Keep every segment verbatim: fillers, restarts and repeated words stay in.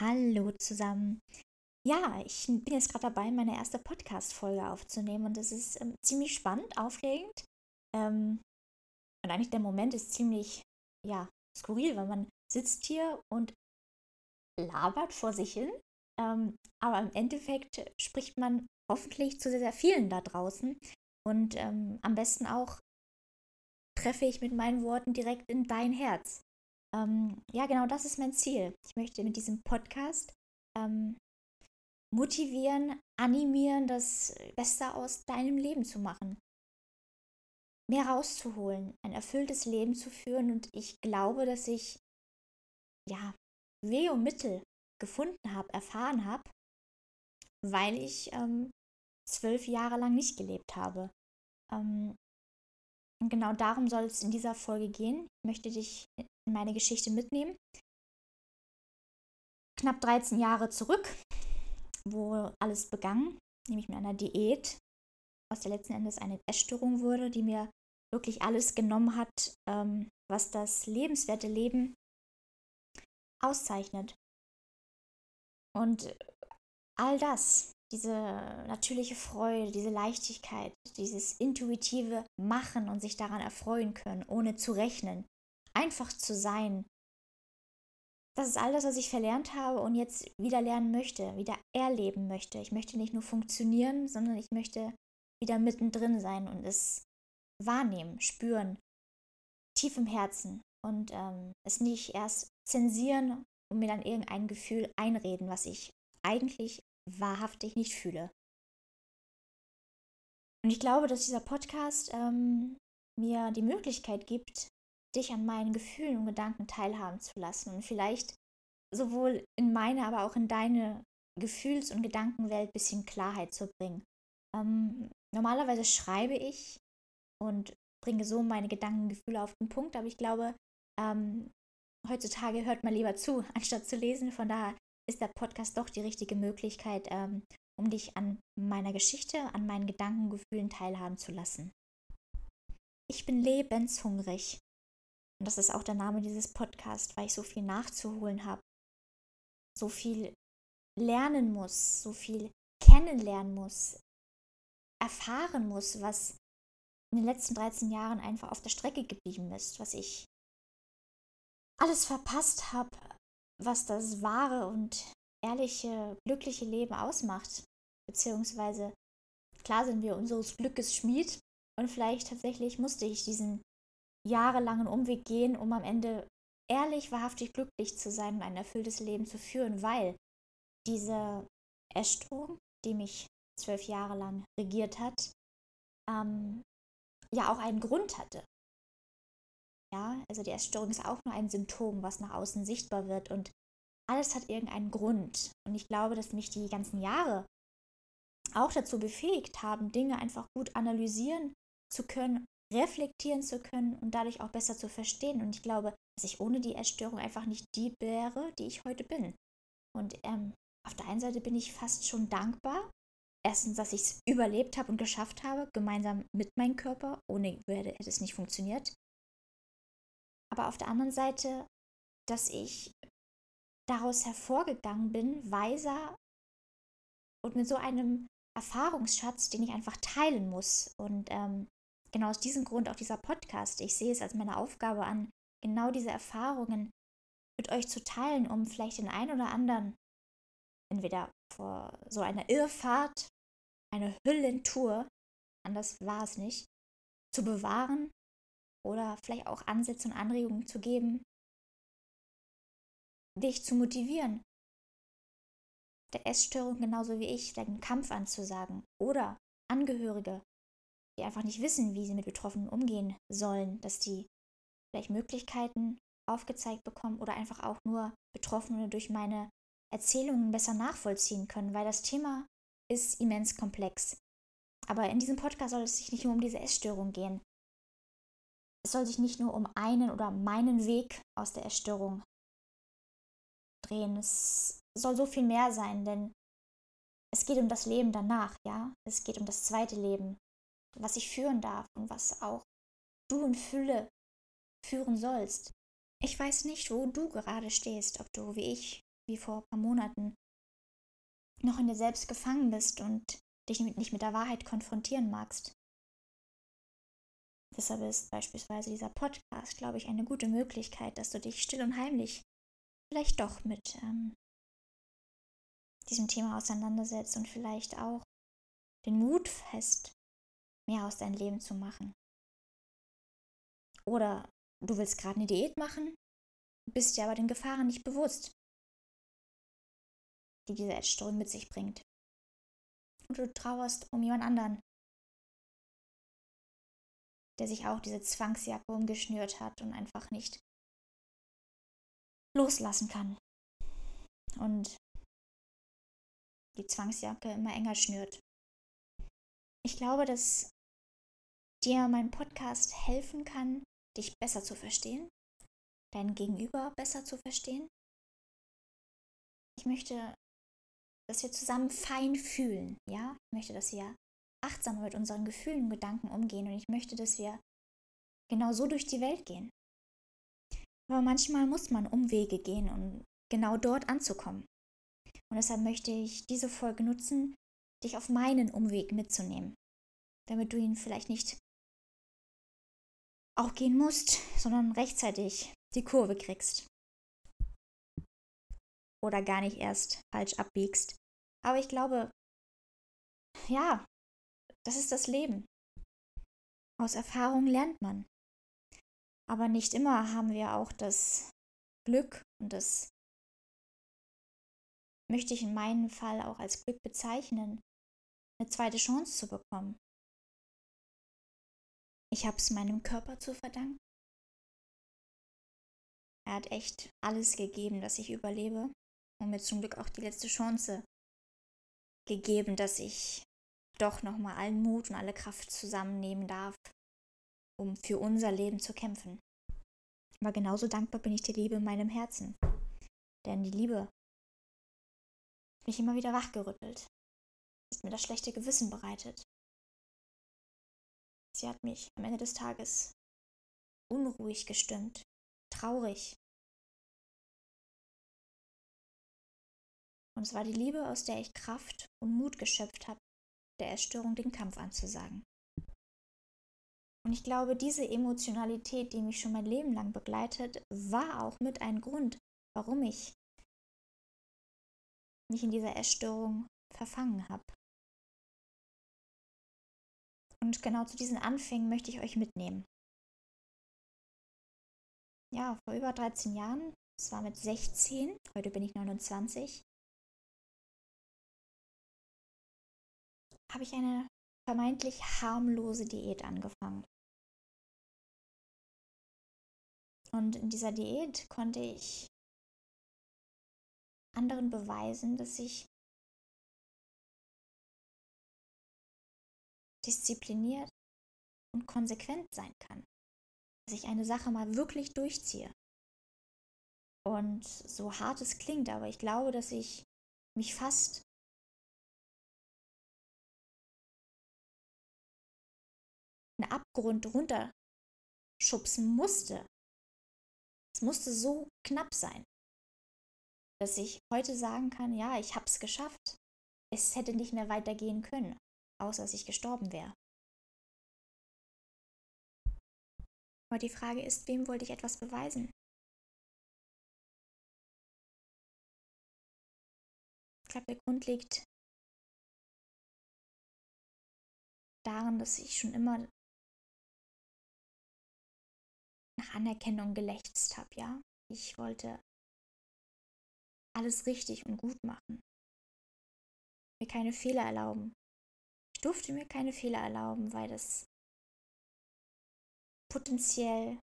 Hallo zusammen. Ja, ich bin jetzt gerade dabei, meine erste Podcast-Folge aufzunehmen und das ist ähm, ziemlich spannend, aufregend. Ähm, und eigentlich der Moment ist ziemlich, ja, skurril, weil man sitzt hier und labert vor sich hin. Ähm, aber im Endeffekt spricht man hoffentlich zu sehr, sehr vielen da draußen. Und ähm, am besten auch treffe ich mit meinen Worten direkt in dein Herz. Ähm, ja, genau das ist mein Ziel. Ich möchte mit diesem Podcast ähm, motivieren, animieren, das Beste aus deinem Leben zu machen. Mehr rauszuholen, ein erfülltes Leben zu führen. Und ich glaube, dass ich, ja, Wege und Mittel gefunden habe, erfahren habe, weil ich ähm, zwölf Jahre lang nicht gelebt habe. Ähm, und genau darum soll es in dieser Folge gehen. Ich möchte dich in meine Geschichte mitnehmen. Knapp dreizehn Jahre zurück, wo alles begann, nämlich mit einer Diät, was ja letzten Endes eine Essstörung wurde, die mir wirklich alles genommen hat, ähm, was das lebenswerte Leben auszeichnet. Und all das, diese natürliche Freude, diese Leichtigkeit, dieses intuitive Machen und sich daran erfreuen können, ohne zu rechnen, einfach zu sein, das ist all das, was ich verlernt habe und jetzt wieder lernen möchte, wieder erleben möchte. Ich möchte nicht nur funktionieren, sondern ich möchte wieder mittendrin sein und es wahrnehmen, spüren, tief im Herzen und ähm, es nicht erst zensieren und mir dann irgendein Gefühl einreden, was ich eigentlich wahrhaftig nicht fühle. Und ich glaube, dass dieser Podcast ähm, mir die Möglichkeit gibt, dich an meinen Gefühlen und Gedanken teilhaben zu lassen und vielleicht sowohl in meine, aber auch in deine Gefühls- und Gedankenwelt ein bisschen Klarheit zu bringen. Ähm, normalerweise schreibe ich und bringe so meine Gedanken und Gefühle auf den Punkt, aber ich glaube, ähm, heutzutage hört man lieber zu, anstatt zu lesen. Von daher ist der Podcast doch die richtige Möglichkeit, ähm, um dich an meiner Geschichte, an meinen Gedanken und Gefühlen teilhaben zu lassen. Ich bin lebenshungrig. Und das ist auch der Name dieses Podcasts, weil ich so viel nachzuholen habe, so viel lernen muss, so viel kennenlernen muss, erfahren muss, was in den letzten dreizehn Jahren einfach auf der Strecke geblieben ist, was ich alles verpasst habe, was das wahre und ehrliche, glückliche Leben ausmacht. Beziehungsweise, klar sind wir unseres Glückes Schmied und vielleicht tatsächlich musste ich diesen jahrelangen Umweg gehen, um am Ende ehrlich, wahrhaftig glücklich zu sein und ein erfülltes Leben zu führen, weil diese Essstörung, die mich zwölf Jahre lang regiert hat, ähm, ja auch einen Grund hatte. Ja, also die Essstörung ist auch nur ein Symptom, was nach außen sichtbar wird und alles hat irgendeinen Grund. Und ich glaube, dass mich die ganzen Jahre auch dazu befähigt haben, Dinge einfach gut analysieren zu können, reflektieren zu können und dadurch auch besser zu verstehen. Und ich glaube, dass ich ohne die Essstörung einfach nicht die wäre, die ich heute bin. Und ähm, auf der einen Seite bin ich fast schon dankbar, erstens, dass ich es überlebt habe und geschafft habe, gemeinsam mit meinem Körper. Ohne hätte es nicht funktioniert. Aber auf der anderen Seite, dass ich daraus hervorgegangen bin, weiser und mit so einem Erfahrungsschatz, den ich einfach teilen muss. Und ähm, genau aus diesem Grund auch dieser Podcast. Ich sehe es als meine Aufgabe an, genau diese Erfahrungen mit euch zu teilen, um vielleicht den einen oder anderen entweder vor so einer Irrfahrt, einer Höllentour, anders war es nicht, zu bewahren oder vielleicht auch Ansätze und Anregungen zu geben, dich zu motivieren, der Essstörung genauso wie ich einen Kampf anzusagen oder Angehörige, die einfach nicht wissen, wie sie mit Betroffenen umgehen sollen, dass die vielleicht Möglichkeiten aufgezeigt bekommen oder einfach auch nur Betroffene durch meine Erzählungen besser nachvollziehen können, weil das Thema ist immens komplex. Aber in diesem Podcast soll es sich nicht nur um diese Essstörung gehen. Es soll sich nicht nur um einen oder meinen Weg aus der Essstörung drehen. Es soll so viel mehr sein, denn es geht um das Leben danach, ja? Es geht um das zweite Leben, was ich führen darf und was auch du in Fülle führen sollst. Ich weiß nicht, wo du gerade stehst, ob du wie ich wie vor ein paar Monaten noch in dir selbst gefangen bist und dich nicht mit der Wahrheit konfrontieren magst. Deshalb ist beispielsweise dieser Podcast, glaube ich, eine gute Möglichkeit, dass du dich still und heimlich vielleicht doch mit ähm, diesem Thema auseinandersetzt und vielleicht auch den Mut fest, mehr aus deinem Leben zu machen. Oder du willst gerade eine Diät machen, bist dir aber den Gefahren nicht bewusst, die diese Essstörung mit sich bringt. Und du trauerst um jemand anderen, der sich auch diese Zwangsjacke umgeschnürt hat und einfach nicht loslassen kann. Und die Zwangsjacke immer enger schnürt. Ich glaube, dass dir mein Podcast helfen kann, dich besser zu verstehen, dein Gegenüber besser zu verstehen. Ich möchte, dass wir zusammen fein fühlen, ja? Ich möchte, dass wir achtsamer mit unseren Gefühlen und Gedanken umgehen und ich möchte, dass wir genau so durch die Welt gehen. Aber manchmal muss man Umwege gehen, um genau dort anzukommen. Und deshalb möchte ich diese Folge nutzen, dich auf meinen Umweg mitzunehmen, damit du ihn vielleicht nicht auch gehen musst, sondern rechtzeitig die Kurve kriegst. Oder gar nicht erst falsch abbiegst. Aber ich glaube, ja, das ist das Leben. Aus Erfahrung lernt man. Aber nicht immer haben wir auch das Glück, und das möchte ich in meinem Fall auch als Glück bezeichnen, eine zweite Chance zu bekommen. Ich habe es meinem Körper zu verdanken. Er hat echt alles gegeben, dass ich überlebe. Und mir zum Glück auch die letzte Chance gegeben, dass ich doch nochmal allen Mut und alle Kraft zusammennehmen darf, um für unser Leben zu kämpfen. Aber genauso dankbar bin ich der Liebe in meinem Herzen. Denn die Liebe hat mich immer wieder wachgerüttelt. Hat mir das schlechte Gewissen bereitet. Sie hat mich am Ende des Tages unruhig gestimmt, traurig. Und es war die Liebe, aus der ich Kraft und Mut geschöpft habe, der Essstörung den Kampf anzusagen. Und ich glaube, diese Emotionalität, die mich schon mein Leben lang begleitet, war auch mit ein Grund, warum ich mich in dieser Essstörung verfangen habe. Und genau zu diesen Anfängen möchte ich euch mitnehmen. Ja, vor über dreizehn Jahren, das war mit sechzehn, heute bin ich neunundzwanzig, habe ich eine vermeintlich harmlose Diät angefangen. Und in dieser Diät konnte ich anderen beweisen, dass ich diszipliniert und konsequent sein kann. Dass ich eine Sache mal wirklich durchziehe. Und so hart es klingt, aber ich glaube, dass ich mich fast einen Abgrund runterschubsen musste. Es musste so knapp sein, dass ich heute sagen kann, ja, ich habe es geschafft. Es hätte nicht mehr weitergehen können, außer dass ich gestorben wäre. Aber die Frage ist, wem wollte ich etwas beweisen? Ich glaube, der Grund liegt darin, dass ich schon immer nach Anerkennung gelächzt habe, ja. Ich wollte alles richtig und gut machen. Mir keine Fehler erlauben. Ich durfte mir keine Fehler erlauben, weil das potenziell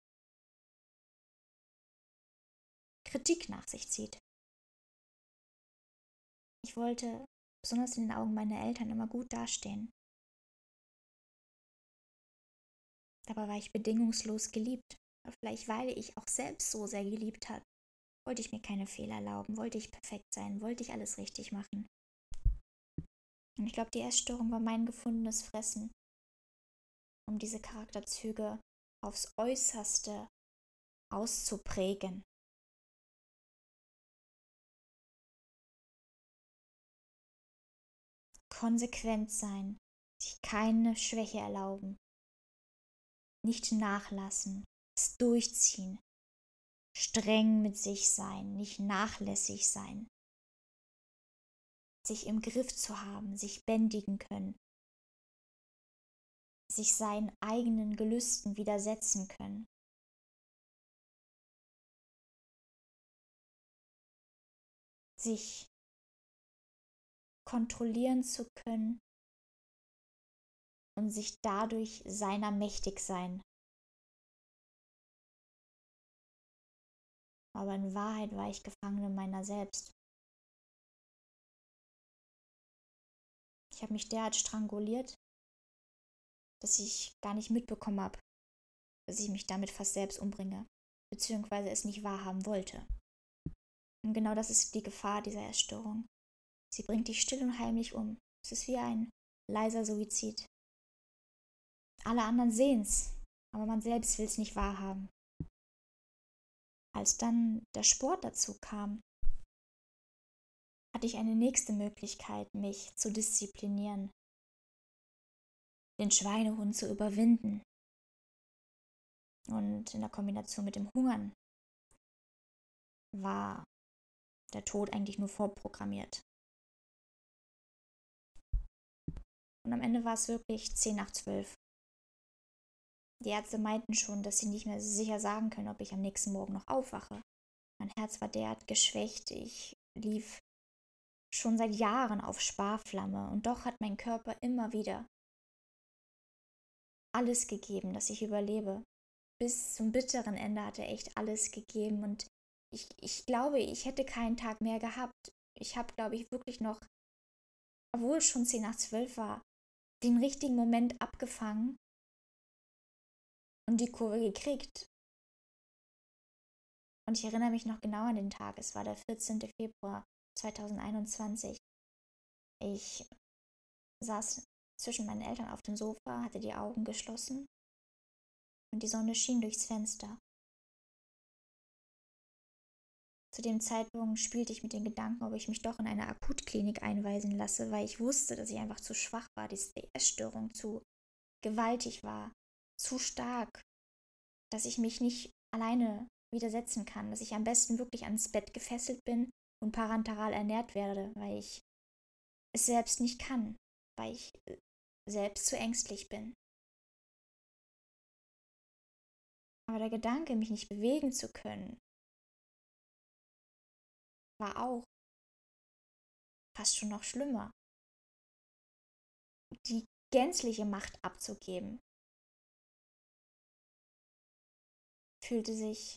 Kritik nach sich zieht. Ich wollte besonders in den Augen meiner Eltern immer gut dastehen. Dabei war ich bedingungslos geliebt. Aber vielleicht, weil ich auch selbst so sehr geliebt habe, wollte ich mir keine Fehler erlauben, wollte ich perfekt sein, wollte ich alles richtig machen. Und ich glaube, die Essstörung war mein gefundenes Fressen, um diese Charakterzüge aufs Äußerste auszuprägen. konsequent sein, sich keine Schwäche erlauben, nicht nachlassen, es durchziehen, streng mit sich sein, nicht nachlässig sein, sich im Griff zu haben, sich bändigen können, sich seinen eigenen Gelüsten widersetzen können. Sich kontrollieren zu können und sich dadurch seiner mächtig sein. Aber in Wahrheit war ich Gefangene meiner selbst. Ich habe mich derart stranguliert, dass ich gar nicht mitbekommen habe, dass ich mich damit fast selbst umbringe, beziehungsweise es nicht wahrhaben wollte. Und genau das ist die Gefahr dieser Essstörung. Sie bringt dich still und heimlich um. Es ist wie ein leiser Suizid. Alle anderen sehen es, aber man selbst will es nicht wahrhaben. Als dann der Sport dazu kam, hatte ich eine nächste Möglichkeit, mich zu disziplinieren, den Schweinehund zu überwinden und in der Kombination mit dem Hungern war der Tod eigentlich nur vorprogrammiert. Und am Ende war es wirklich zehn nach zwölf. Die Ärzte meinten schon, dass sie nicht mehr sicher sagen können, ob ich am nächsten Morgen noch aufwache. Mein Herz war derart geschwächt, ich lief schon seit Jahren auf Sparflamme und doch hat mein Körper immer wieder alles gegeben, dass ich überlebe. Bis zum bitteren Ende hat er echt alles gegeben und Ich, ich glaube, ich hätte keinen Tag mehr gehabt. Ich habe, glaube ich, wirklich noch, obwohl es schon zehn nach zwölf war, den richtigen Moment abgefangen und die Kurve gekriegt. Und ich erinnere mich noch genau an den Tag. Es war der vierzehnten Februar zweitausendeinundzwanzig. Ich saß zwischen meinen Eltern auf dem Sofa, hatte die Augen geschlossen und die Sonne schien durchs Fenster. Zu dem Zeitpunkt spielte ich mit den Gedanken, ob ich mich doch in eine Akutklinik einweisen lasse, weil ich wusste, dass ich einfach zu schwach war, die Essstörung zu gewaltig war, zu stark, dass ich mich nicht alleine widersetzen kann, dass ich am besten wirklich ans Bett gefesselt bin und parenteral ernährt werde, weil ich es selbst nicht kann, weil ich selbst zu ängstlich bin. Aber der Gedanke, mich nicht bewegen zu können, war auch fast schon noch schlimmer, die gänzliche Macht abzugeben, fühlte sich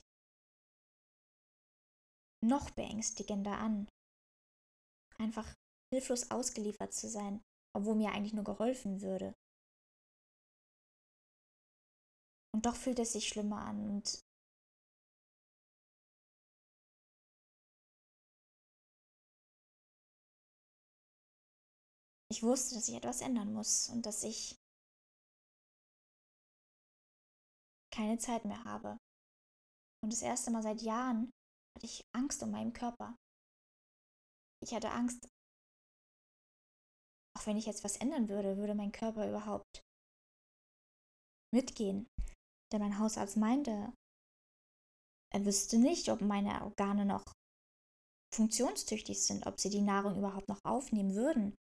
noch beängstigender an, einfach hilflos ausgeliefert zu sein, obwohl mir eigentlich nur geholfen würde. Und doch fühlte es sich schlimmer an und ich wusste, dass ich etwas ändern muss und dass ich keine Zeit mehr habe. Und das erste Mal seit Jahren hatte ich Angst um meinen Körper. Ich hatte Angst, auch wenn ich jetzt was ändern würde, würde mein Körper überhaupt mitgehen. Denn mein Hausarzt meinte, er wüsste nicht, ob meine Organe noch funktionstüchtig sind, ob sie die Nahrung überhaupt noch aufnehmen würden.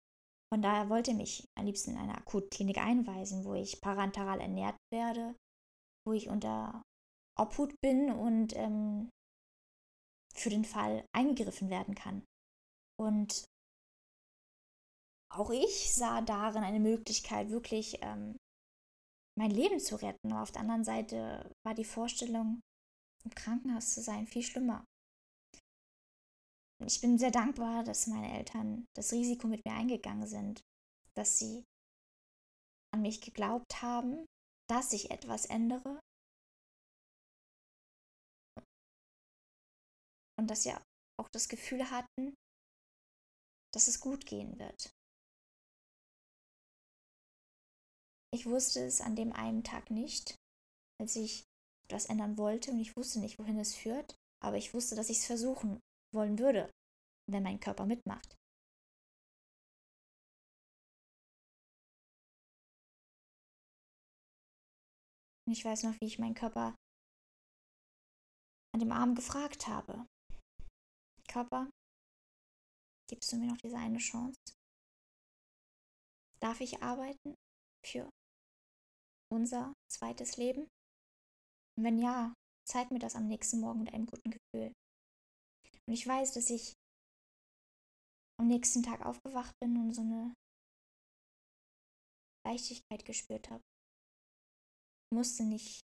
Von daher wollte er mich am liebsten in eine Akutklinik einweisen, wo ich parenteral ernährt werde, wo ich unter Obhut bin und ähm, für den Fall eingegriffen werden kann. Und auch ich sah darin eine Möglichkeit, wirklich ähm, mein Leben zu retten. Aber auf der anderen Seite war die Vorstellung, im Krankenhaus zu sein, viel schlimmer. Ich bin sehr dankbar, dass meine Eltern das Risiko mit mir eingegangen sind, dass sie an mich geglaubt haben, dass ich etwas ändere und dass sie auch das Gefühl hatten, dass es gut gehen wird. Ich wusste es an dem einen Tag nicht, als ich etwas ändern wollte und ich wusste nicht, wohin es führt, aber ich wusste, dass ich es versuchen wollen würde, wenn mein Körper mitmacht. Und ich weiß noch, wie ich meinen Körper an dem Abend gefragt habe. Körper, gibst du mir noch diese eine Chance? Darf ich arbeiten für unser zweites Leben? Und wenn ja, zeig mir das am nächsten Morgen mit einem guten Gefühl. Und ich weiß, dass ich am nächsten Tag aufgewacht bin und so eine Leichtigkeit gespürt habe. Ich musste nicht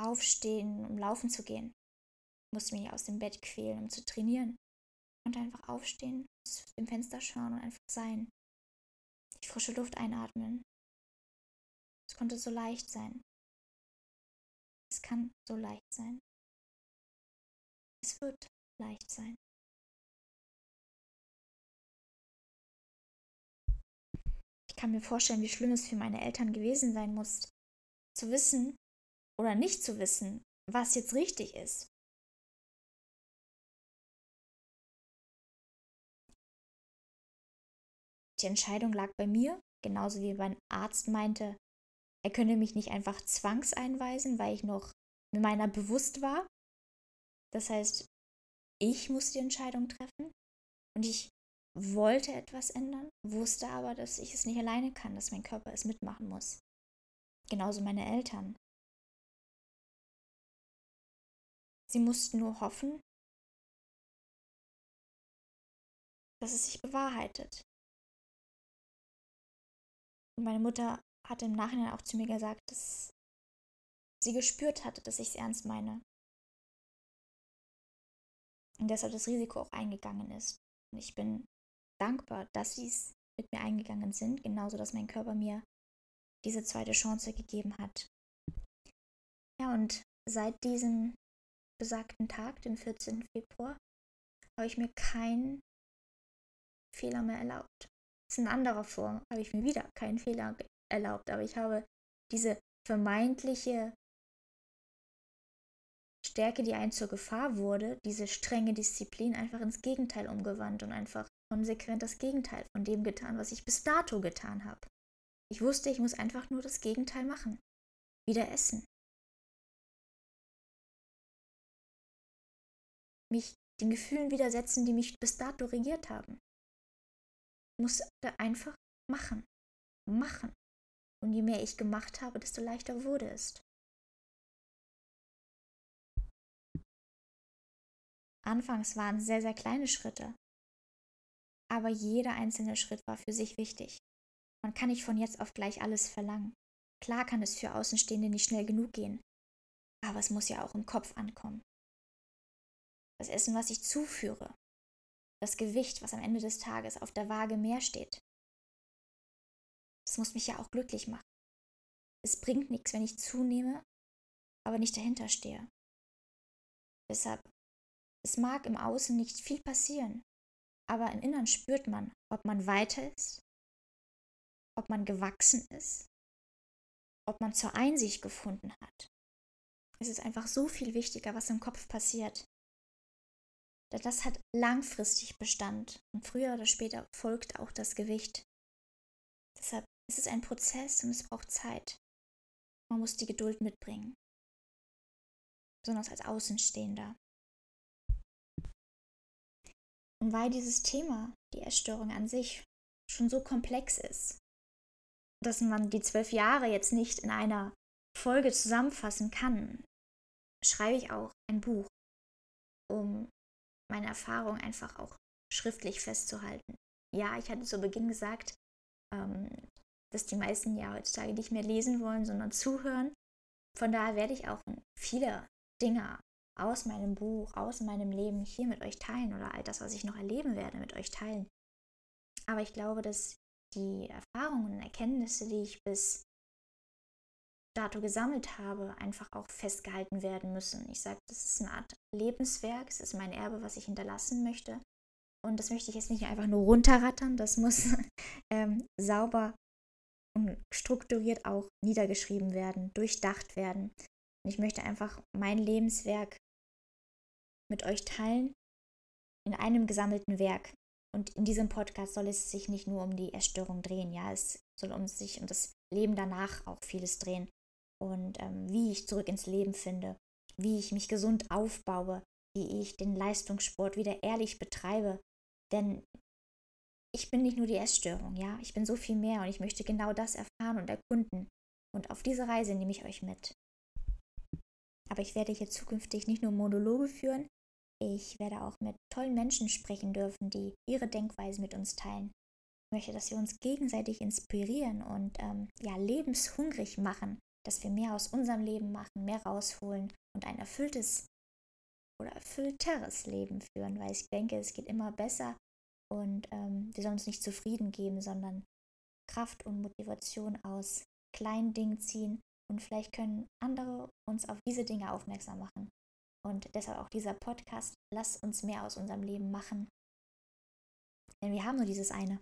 aufstehen, um laufen zu gehen. Ich musste mich aus dem Bett quälen, um zu trainieren. Ich konnte einfach aufstehen, aus dem Fenster schauen und einfach sein. Die frische Luft einatmen. Es konnte so leicht sein. Es kann so leicht sein. Es wird leicht sein. Ich kann mir vorstellen, wie schlimm es für meine Eltern gewesen sein muss, zu wissen oder nicht zu wissen, was jetzt richtig ist. Die Entscheidung lag bei mir, genauso wie mein Arzt meinte, er könne mich nicht einfach zwangseinweisen, weil ich noch mir meiner bewusst war. Das heißt, ich musste die Entscheidung treffen und ich wollte etwas ändern, wusste aber, dass ich es nicht alleine kann, dass mein Körper es mitmachen muss. Genauso meine Eltern. Sie mussten nur hoffen, dass es sich bewahrheitet. Und meine Mutter hat im Nachhinein auch zu mir gesagt, dass sie gespürt hatte, dass ich es ernst meine. Und deshalb das Risiko auch eingegangen ist. Und ich bin dankbar, dass sie es mit mir eingegangen sind, genauso, dass mein Körper mir diese zweite Chance gegeben hat. Ja, und seit diesem besagten Tag, dem vierzehnten Februar, habe ich mir keinen Fehler mehr erlaubt. In anderer Form habe ich mir wieder keinen Fehler erlaubt, aber ich habe diese vermeintliche Stärke, die einem zur Gefahr wurde, diese strenge Disziplin einfach ins Gegenteil umgewandt und einfach konsequent das Gegenteil von dem getan, was ich bis dato getan habe. Ich wusste, ich muss einfach nur das Gegenteil machen. Wieder essen. Mich den Gefühlen widersetzen, die mich bis dato regiert haben. Musste einfach machen. Machen. Und je mehr ich gemacht habe, desto leichter wurde es. Anfangs waren es sehr, sehr kleine Schritte. Aber jeder einzelne Schritt war für sich wichtig. Man kann nicht von jetzt auf gleich alles verlangen. Klar kann es für Außenstehende nicht schnell genug gehen. Aber es muss ja auch im Kopf ankommen. Das Essen, was ich zuführe. Das Gewicht, was am Ende des Tages auf der Waage mehr steht. Das muss mich ja auch glücklich machen. Es bringt nichts, wenn ich zunehme, aber nicht dahinter stehe. Deshalb, es mag im Außen nicht viel passieren, aber im Inneren spürt man, ob man weiter ist, ob man gewachsen ist, ob man zur Einsicht gefunden hat. Es ist einfach so viel wichtiger, was im Kopf passiert. Das hat langfristig Bestand und früher oder später folgt auch das Gewicht. Deshalb ist es ein Prozess und es braucht Zeit. Man muss die Geduld mitbringen. Besonders als Außenstehender. Und weil dieses Thema, die Essstörung an sich, schon so komplex ist, dass man die zwölf Jahre jetzt nicht in einer Folge zusammenfassen kann, schreibe ich auch ein Buch, um meine Erfahrung einfach auch schriftlich festzuhalten. Ja, ich hatte zu Beginn gesagt, ähm, dass die meisten ja heutzutage nicht mehr lesen wollen, sondern zuhören. Von daher werde ich auch viele Dinge aus meinem Buch, aus meinem Leben hier mit euch teilen oder all das, was ich noch erleben werde, mit euch teilen. Aber ich glaube, dass die Erfahrungen und Erkenntnisse, die ich bis dato gesammelt habe, einfach auch festgehalten werden müssen. Ich sage, das ist eine Art Lebenswerk, es ist mein Erbe, was ich hinterlassen möchte. Und das möchte ich jetzt nicht einfach nur runterrattern, das muss ähm, sauber und strukturiert auch niedergeschrieben werden, durchdacht werden. Und ich möchte einfach mein Lebenswerk mit euch teilen, in einem gesammelten Werk. Und in diesem Podcast soll es sich nicht nur um die Essstörung drehen, ja, es soll um sich um das Leben danach auch vieles drehen und ähm, wie ich zurück ins Leben finde, wie ich mich gesund aufbaue, wie ich den Leistungssport wieder ehrlich betreibe, denn ich bin nicht nur die Essstörung, ja, ich bin so viel mehr und ich möchte genau das erfahren und erkunden und auf diese Reise nehme ich euch mit. Aber ich werde hier zukünftig nicht nur Monologe führen, ich werde auch mit tollen Menschen sprechen dürfen, die ihre Denkweisen mit uns teilen. Ich möchte, dass wir uns gegenseitig inspirieren und ähm, ja, lebenshungrig machen, dass wir mehr aus unserem Leben machen, mehr rausholen und ein erfülltes oder erfüllteres Leben führen, weil ich denke, es geht immer besser und ähm, wir sollen uns nicht zufrieden geben, sondern Kraft und Motivation aus kleinen Dingen ziehen und vielleicht können andere uns auf diese Dinge aufmerksam machen. Und deshalb auch dieser Podcast, lasst uns mehr aus unserem Leben machen, denn wir haben nur dieses eine.